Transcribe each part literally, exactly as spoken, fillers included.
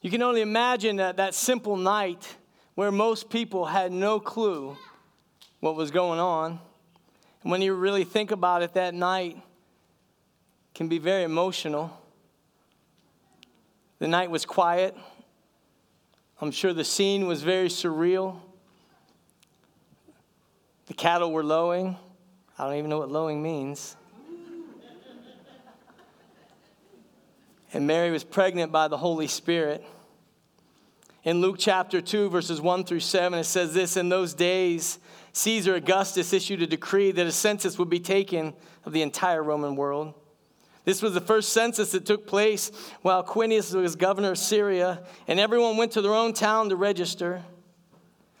You can only imagine that, that simple night where most people had no clue what was going on. And when you really think about it, that night can be very emotional. The night was quiet. I'm sure the scene was very surreal. The cattle were lowing. I don't even know what lowing means. And Mary was pregnant by the Holy Spirit. In Luke chapter two, verses one through seven, it says this: In those days, Caesar Augustus issued a decree that a census would be taken of the entire Roman world. This was the first census that took place while Quirinius was governor of Syria, and everyone went to their own town to register.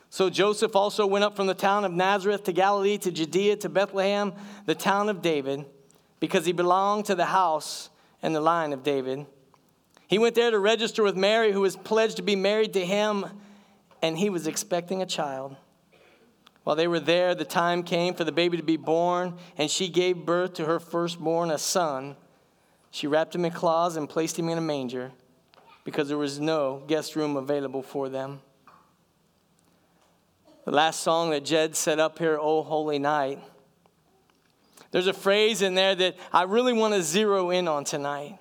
So Joseph also went up from the town of Nazareth to Galilee, to Judea, to Bethlehem, the town of David, because he belonged to the house and the line of David. He went there to register with Mary, who was pledged to be married to him, and he was expecting a child. While they were there, the time came for the baby to be born, and she gave birth to her firstborn, a son. She wrapped him in cloths and placed him in a manger, because there was no guest room available for them. The last song that Jed set up here, "O Holy Night," there's a phrase in there that I really want to zero in on tonight.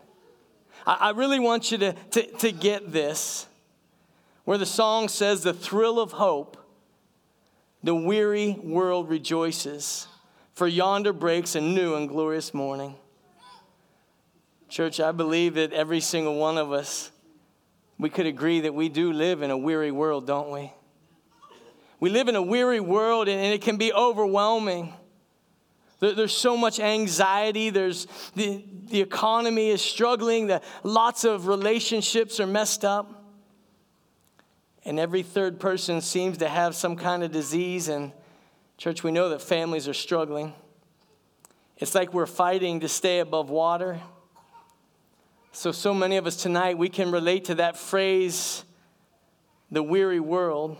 I really want you to, to, to get this, where the song says, "The thrill of hope, the weary world rejoices, for yonder breaks a new and glorious morning." Church, I believe that every single one of us, we could agree that we do live in a weary world, don't we? We live in a weary world, and it can be overwhelming. There's so much anxiety. There's the, the economy is struggling. The, lots of relationships are messed up. And every third person seems to have some kind of disease. And church, we know that families are struggling. It's like we're fighting to stay above water. So, so many of us tonight, we can relate to that phrase, the weary world.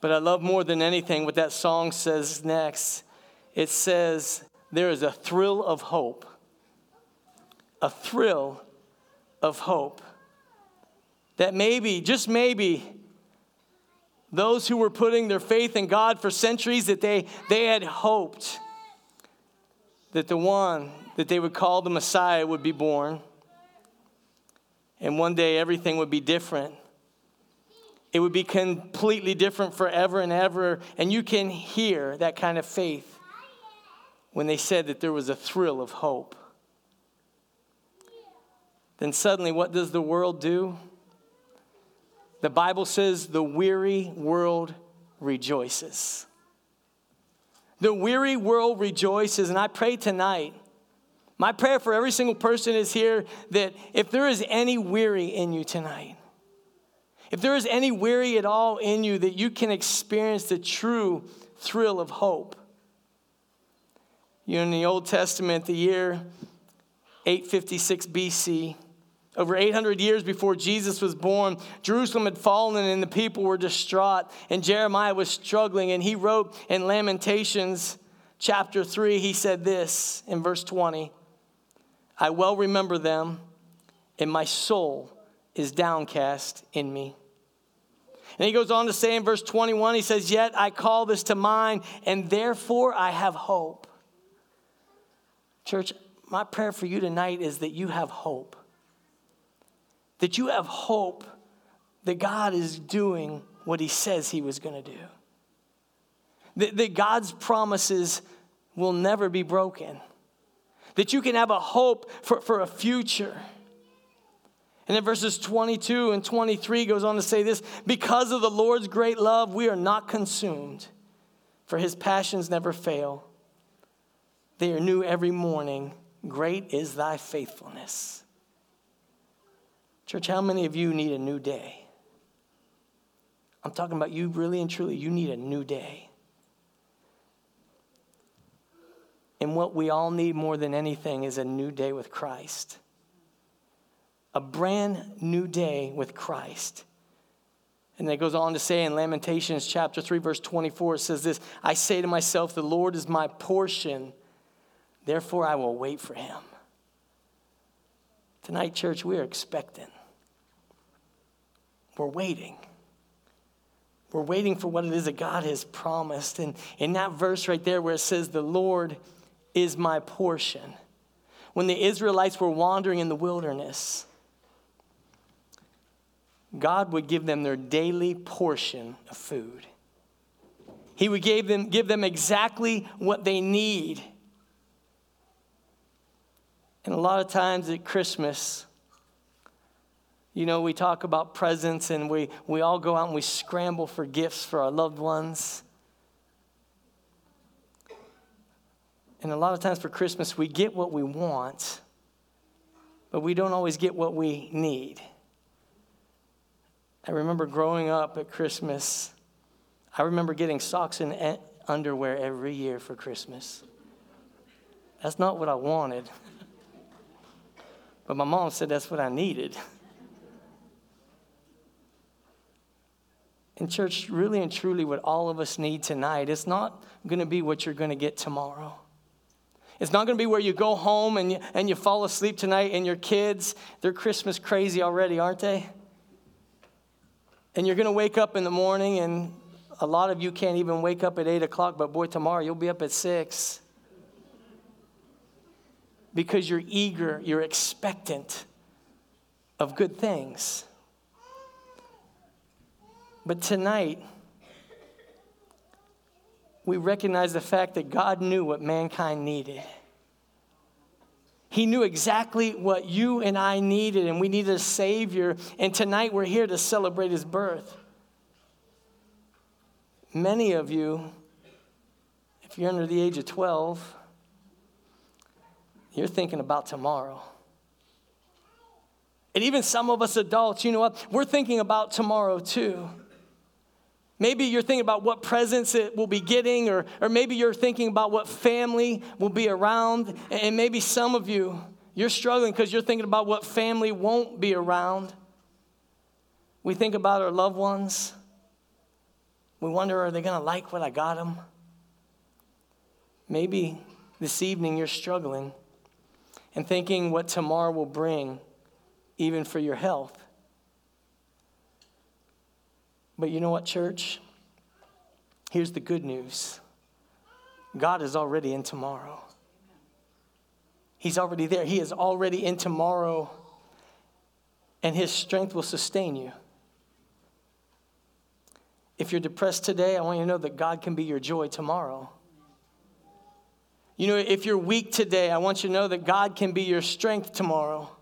But I love more than anything what that song says next. It says, there is a thrill of hope. A thrill of hope. That maybe, just maybe, those who were putting their faith in God for centuries, that they, they had hoped that the one that they would call the Messiah would be born. And one day everything would be different. It would be completely different forever and ever. And you can hear that kind of faith when they said that there was a thrill of hope. Then suddenly, what does the world do? The Bible says the weary world rejoices. The weary world rejoices. And I pray tonight, my prayer for every single person is here, that if there is any weary in you tonight, if there is any weary at all in you, that you can experience the true thrill of hope. You know, in the Old Testament, the year eight fifty-six B C, over eight hundred years before Jesus was born, Jerusalem had fallen and the people were distraught. And Jeremiah was struggling, and he wrote in Lamentations chapter three, he said this in verse twenty, "I well remember them, and my soul is downcast in me." And he goes on to say in verse twenty-one, he says, "Yet I call this to mind, and therefore I have hope." Church, my prayer for you tonight is that you have hope. That you have hope that God is doing what he says he was going to do. That, that God's promises will never be broken. That you can have a hope for, for a future. And then verses twenty-two and twenty-three goes on to say this: "Because of the Lord's great love, we are not consumed, for his passions never fail. They are new every morning. Great is thy faithfulness." Church, how many of you need a new day? I'm talking about you really and truly. You need a new day. And what we all need more than anything is a new day with Christ. A brand new day with Christ. And it goes on to say in Lamentations chapter three, verse twenty-four, it says this: "I say to myself, the Lord is my portion. Therefore, I will wait for him." Tonight, church, we are expecting. we're waiting. We're waiting for what it is that God has promised. And in that verse right there where it says, the Lord is my portion. When the Israelites were wandering in the wilderness, God would give them their daily portion of food. He would give them, give them exactly what they need. And a lot of times at Christmas, you know, we talk about presents and we, we all go out and we scramble for gifts for our loved ones. And a lot of times for Christmas, we get what we want, but we don't always get what we need. I remember growing up at Christmas, I remember getting socks and underwear every year for Christmas. That's not what I wanted. But my mom said that's what I needed. And church, really and truly what all of us need tonight, it's not going to be what you're going to get tomorrow. It's not going to be where you go home and you, and you fall asleep tonight and your kids, they're Christmas crazy already, aren't they? And you're going to wake up in the morning, and a lot of you can't even wake up at eight o'clock, but boy, tomorrow you'll be up at six. Because you're eager, you're expectant of good things. But tonight, we recognize the fact that God knew what mankind needed. He knew exactly what you and I needed, and we needed a Savior. And tonight we're here to celebrate His birth. Many of you, if you're under the age of twelve, you're thinking about tomorrow. And even some of us adults, you know what? We're thinking about tomorrow too. Maybe you're thinking about what presents it will be getting, or, or maybe you're thinking about what family will be around. And maybe some of you, you're struggling because you're thinking about what family won't be around. We think about our loved ones. We wonder, are they going to like what I got them? Maybe this evening you're struggling and thinking what tomorrow will bring, even for your health. But you know what, church? Here's the good news. God is already in tomorrow. He's already there. He is already in tomorrow, and His strength will sustain you. If you're depressed today, I want you to know that God can be your joy tomorrow. You know, if you're weak today, I want you to know that God can be your strength tomorrow.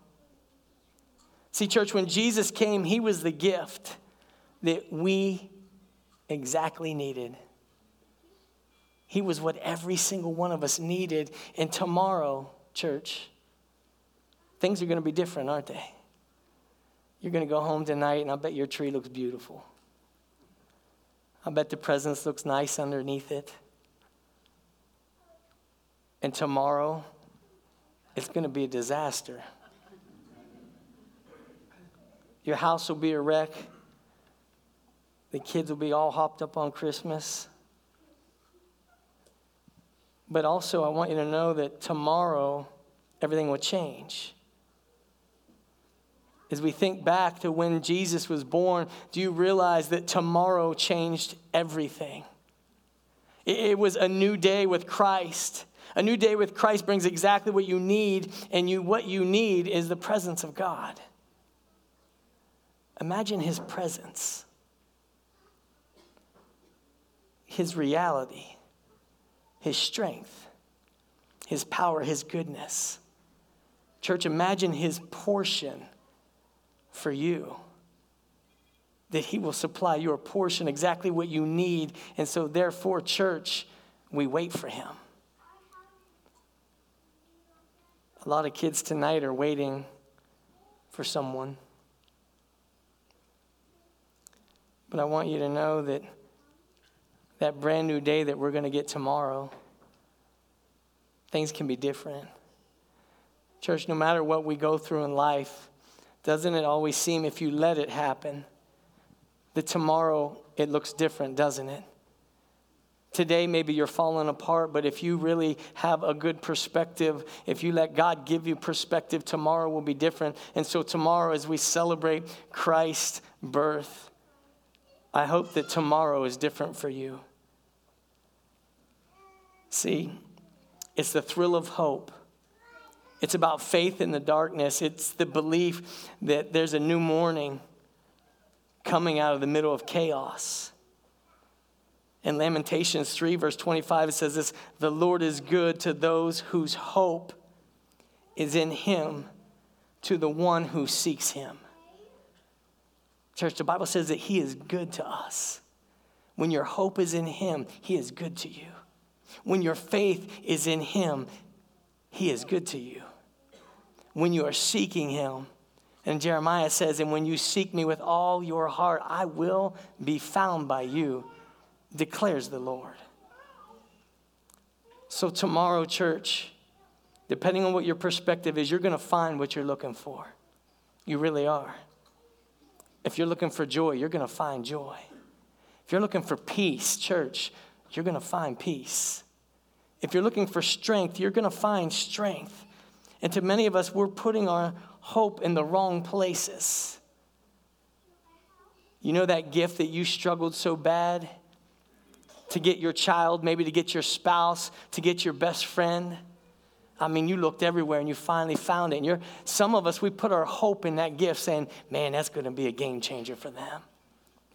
See, church, when Jesus came, He was the gift that we exactly needed. He was what every single one of us needed. And tomorrow, church, things are going to be different, aren't they? You're going to go home tonight, and I bet your tree looks beautiful. I bet the presents looks nice underneath it. And tomorrow, it's going to be a disaster. Your house will be a wreck. The kids will be all hopped up on Christmas. But also, I want you to know that tomorrow, everything will change. As we think back to when Jesus was born, do you realize that tomorrow changed everything? It, it was a new day with Christ. A new day with Christ brings exactly what you need, and you what you need is the presence of God. Imagine His presence. His reality, His strength, His power, His goodness. Church, imagine His portion for you, that He will supply your portion, exactly what you need. And so therefore, church, we wait for Him. A lot of kids tonight are waiting for someone. But I want you to know that that brand new day that we're going to get tomorrow, things can be different. Church, no matter what we go through in life, doesn't it always seem, if you let it happen, that tomorrow it looks different, doesn't it? Today, maybe you're falling apart, but if you really have a good perspective, if you let God give you perspective, tomorrow will be different. And so tomorrow, as we celebrate Christ's birth, I hope that tomorrow is different for you. See, it's the thrill of hope. It's about faith in the darkness. It's the belief that there's a new morning coming out of the middle of chaos. In Lamentations three, verse twenty-five, it says this, "The Lord is good to those whose hope is in him, to the one who seeks him." Church, the Bible says that he is good to us. When your hope is in him, he is good to you. When your faith is in him, he is good to you. When you are seeking him, and Jeremiah says, "And when you seek me with all your heart, I will be found by you, declares the Lord." So tomorrow, church, depending on what your perspective is, you're going to find what you're looking for. You really are. If you're looking for joy, you're going to find joy. If you're looking for peace, church, you're going to find peace. If you're looking for strength, you're going to find strength. And to many of us, we're putting our hope in the wrong places. You know that gift that you struggled so bad to get your child, maybe to get your spouse, to get your best friend. I mean, you looked everywhere and you finally found it. And you're, some of us, we put our hope in that gift saying, man, that's going to be a game changer for them.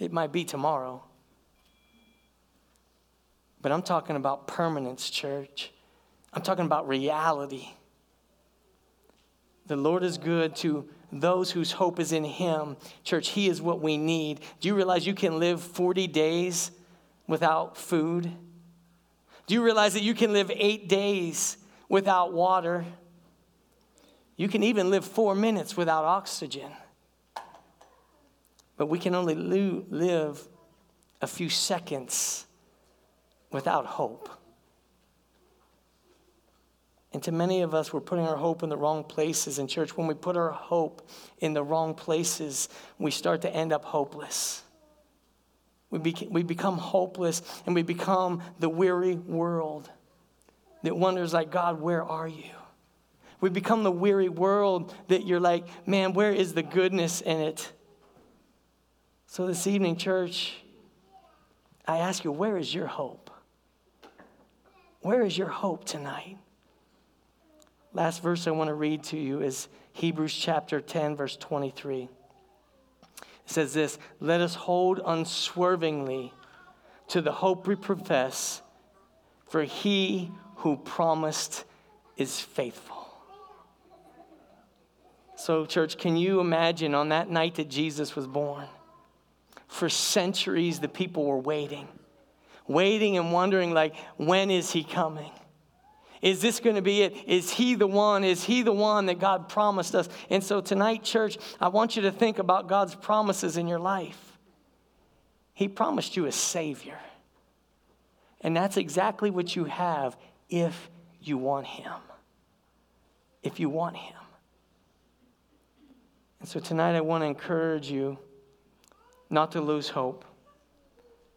It might be tomorrow. But I'm talking about permanence, church. I'm talking about reality. The Lord is good to those whose hope is in him. Church, he is what we need. Do you realize you can live forty days without food? Do you realize that you can live eight days without water? You can even live four minutes without oxygen. But we can only lo- live a few seconds without hope. And to many of us, we're putting our hope in the wrong places in church. When we put our hope in the wrong places, we start to end up hopeless. We, be- we become hopeless, and we become the weary world that wonders like, God, where are you? We become the weary world that you're like, man, where is the goodness in it? So this evening, church, I ask you, where is your hope? Where is your hope tonight? Last verse I want to read to you is Hebrews chapter ten, verse twenty-three. It says this, "Let us hold unswervingly to the hope we profess, for he who promised is faithful." So, church, can you imagine on that night that Jesus was born? For centuries, the people were waiting, waiting and wondering, like, when is he coming? Is this going to be it? Is he the one? Is he the one that God promised us? And so tonight, church, I want you to think about God's promises in your life. He promised you a Savior. And that's exactly what you have if you want him. If you want him. And so tonight I want to encourage you not to lose hope.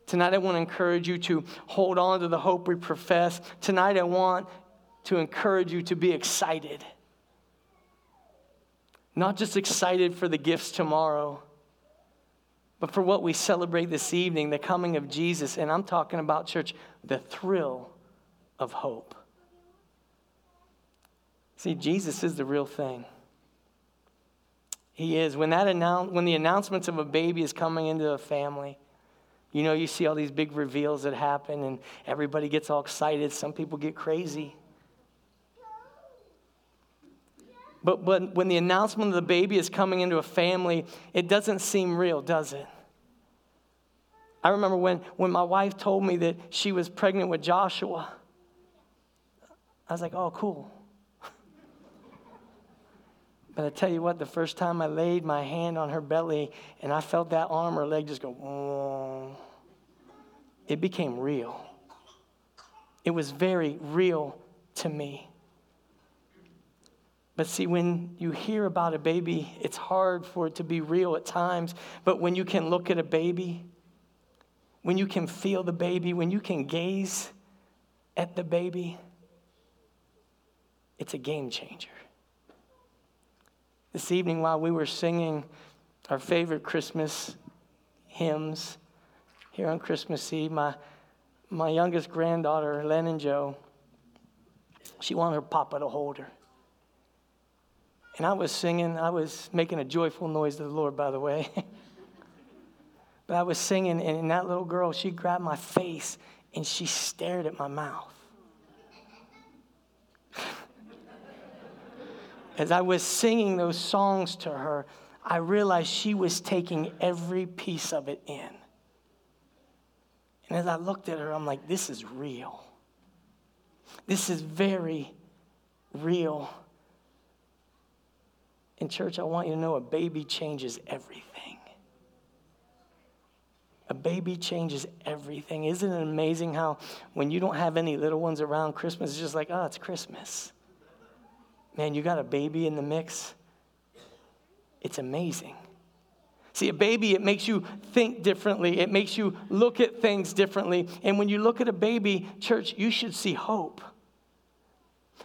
Tonight I want to encourage you to hold on to the hope we profess. Tonight I want to encourage you to be excited. Not just excited for the gifts tomorrow, but for what we celebrate this evening, the coming of Jesus. And I'm talking about, church, the thrill of hope. See, Jesus is the real thing. He is. When that announce, when the announcements of a baby is coming into a family, you know, you see all these big reveals that happen and everybody gets all excited. Some people get crazy. But when, when the announcement of the baby is coming into a family, it doesn't seem real, does it? I remember when, when my wife told me that she was pregnant with Joshua, I was like, oh, cool. But I tell you what, the first time I laid my hand on her belly and I felt that arm or leg just go, oh, it became real. It was very real to me. But see, when you hear about a baby, it's hard for it to be real at times. But when you can look at a baby when you can feel the baby, when you can gaze at the baby, it's a game changer. This evening, while we were singing our favorite Christmas hymns here on Christmas Eve, my my youngest granddaughter, Lennon Jo, she wanted her papa to hold her. And I was singing, I was making a joyful noise to the Lord, by the way. But I was singing, and that little girl, she grabbed my face, and she stared at my mouth. As I was singing those songs to her, I realized she was taking every piece of it in. And as I looked at her, I'm like, this is real. This is very real. In church, I want you to know a baby changes everything. A baby changes everything. Isn't it amazing how when you don't have any little ones around, Christmas is just like, oh, it's Christmas. Man, you got a baby in the mix. It's amazing. See, a baby, it makes you think differently. It makes you look at things differently. And when you look at a baby, church, you should see hope.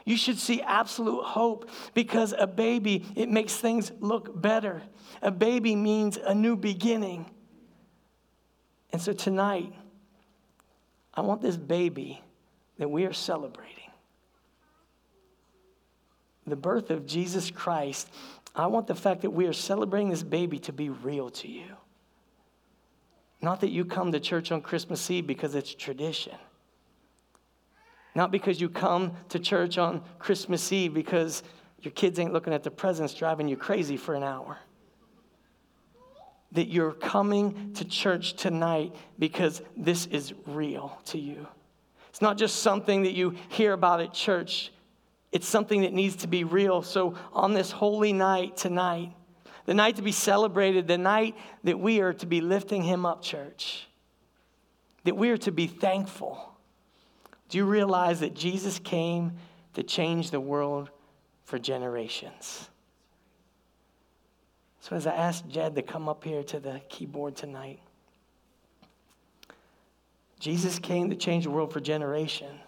You should see absolute hope, because a baby, it makes things look better. A baby means a new beginning. And so tonight, I want this baby that we are celebrating, the birth of Jesus Christ, I want the fact that we are celebrating this baby to be real to you. Not that you come to church on Christmas Eve because it's tradition. Not because you come to church on Christmas Eve because your kids ain't looking at the presents driving you crazy for an hour. That you're coming to church tonight because this is real to you. It's not just something that you hear about at church. It's something that needs to be real. So on this holy night tonight, the night to be celebrated, the night that we are to be lifting him up, church, that we are to be thankful. Do you realize that Jesus came to change the world for generations? So as I asked Jed to come up here to the keyboard tonight, Jesus came to change the world for generations.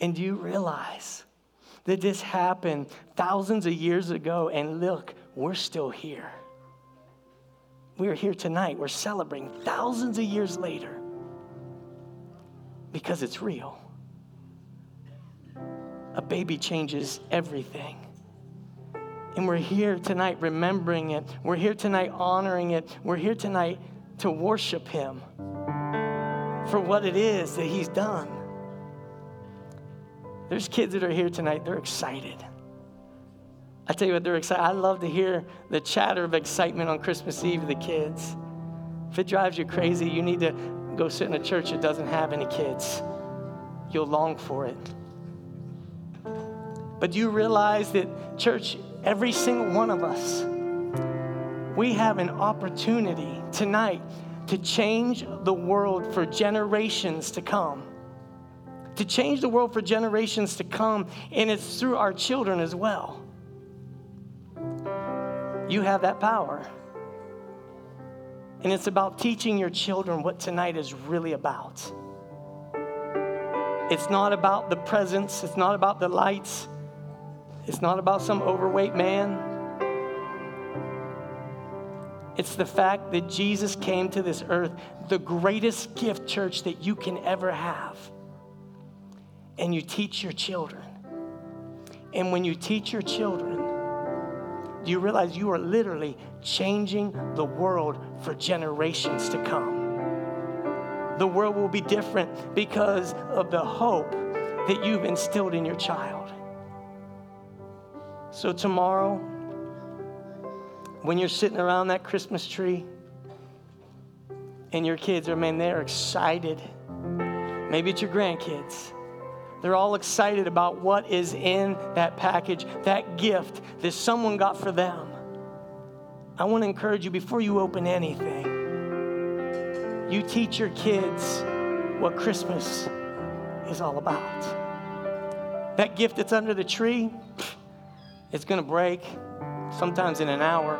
And do you realize that this happened thousands of years ago, and look, we're still here. We're here tonight. We're celebrating thousands of years later because it's real. A baby changes everything. And we're here tonight remembering it. We're here tonight honoring it. We're here tonight to worship him for what it is that he's done. There's kids that are here tonight. They're excited. I tell you what, they're excited. I love to hear the chatter of excitement on Christmas Eve of the kids. If it drives you crazy, you need to go sit in a church that doesn't have any kids. You'll long for it. But do you realize that, church, every single one of us, we have an opportunity tonight to change the world for generations to come. To change the world for generations to come, and it's through our children as well. You have that power. And it's about teaching your children what tonight is really about. It's not about the presents. It's not about the lights. It's not about some overweight man. It's the fact that Jesus came to this earth, the greatest gift, church, that you can ever have. And you teach your children. And when you teach your children, do you realize you are literally changing the world for generations to come? The world will be different because of the hope that you've instilled in your child. So tomorrow, when you're sitting around that Christmas tree and your kids are, man, they're excited. Maybe it's your grandkids. They're all excited about what is in that package, that gift that someone got for them. I want to encourage you, before you open anything, you teach your kids what Christmas is all about. That gift that's under the tree, it's going to break sometimes in an hour.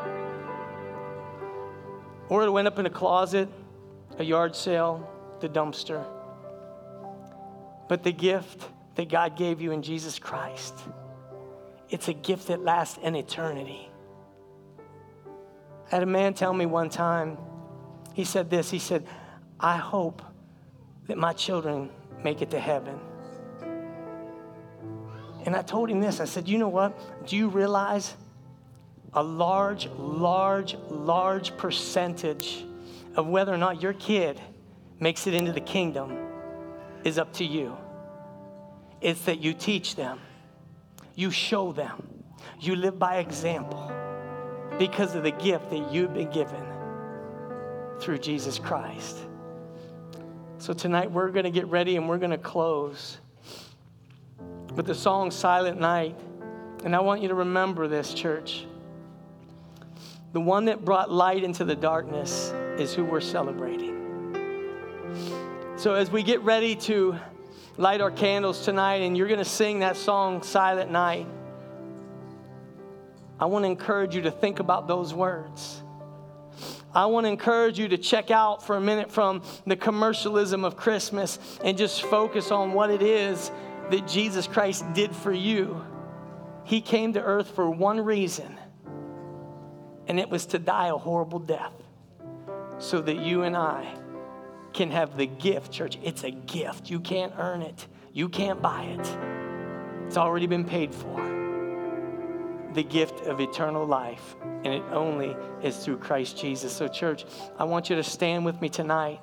Or it went up in a closet, a yard sale, the dumpster. But the gift that God gave you in Jesus Christ, it's a gift that lasts an eternity. I had a man tell me one time, he said this, he said, I hope that my children make it to heaven. And I told him this, I said, you know what? Do you realize a large, large, large percentage of whether or not your kid makes it into the kingdom is up to you. It's that you teach them, you show them, you live by example because of the gift that you've been given through Jesus Christ. So tonight we're going to get ready and we're going to close with the song Silent Night. And I want you to remember this, church. The one that brought light into the darkness is who we're celebrating. So as we get ready to light our candles tonight and you're going to sing that song Silent Night, I want to encourage you to think about those words. I want to encourage you to check out for a minute from the commercialism of Christmas and just focus on what it is that Jesus Christ did for you. He came to earth for one reason, and it was to die a horrible death so that you and I can have the gift, church. It's a gift. You can't earn it. You can't buy it. It's already been paid for. The gift of eternal life, and it only is through Christ Jesus. So, church, I want you to stand with me tonight.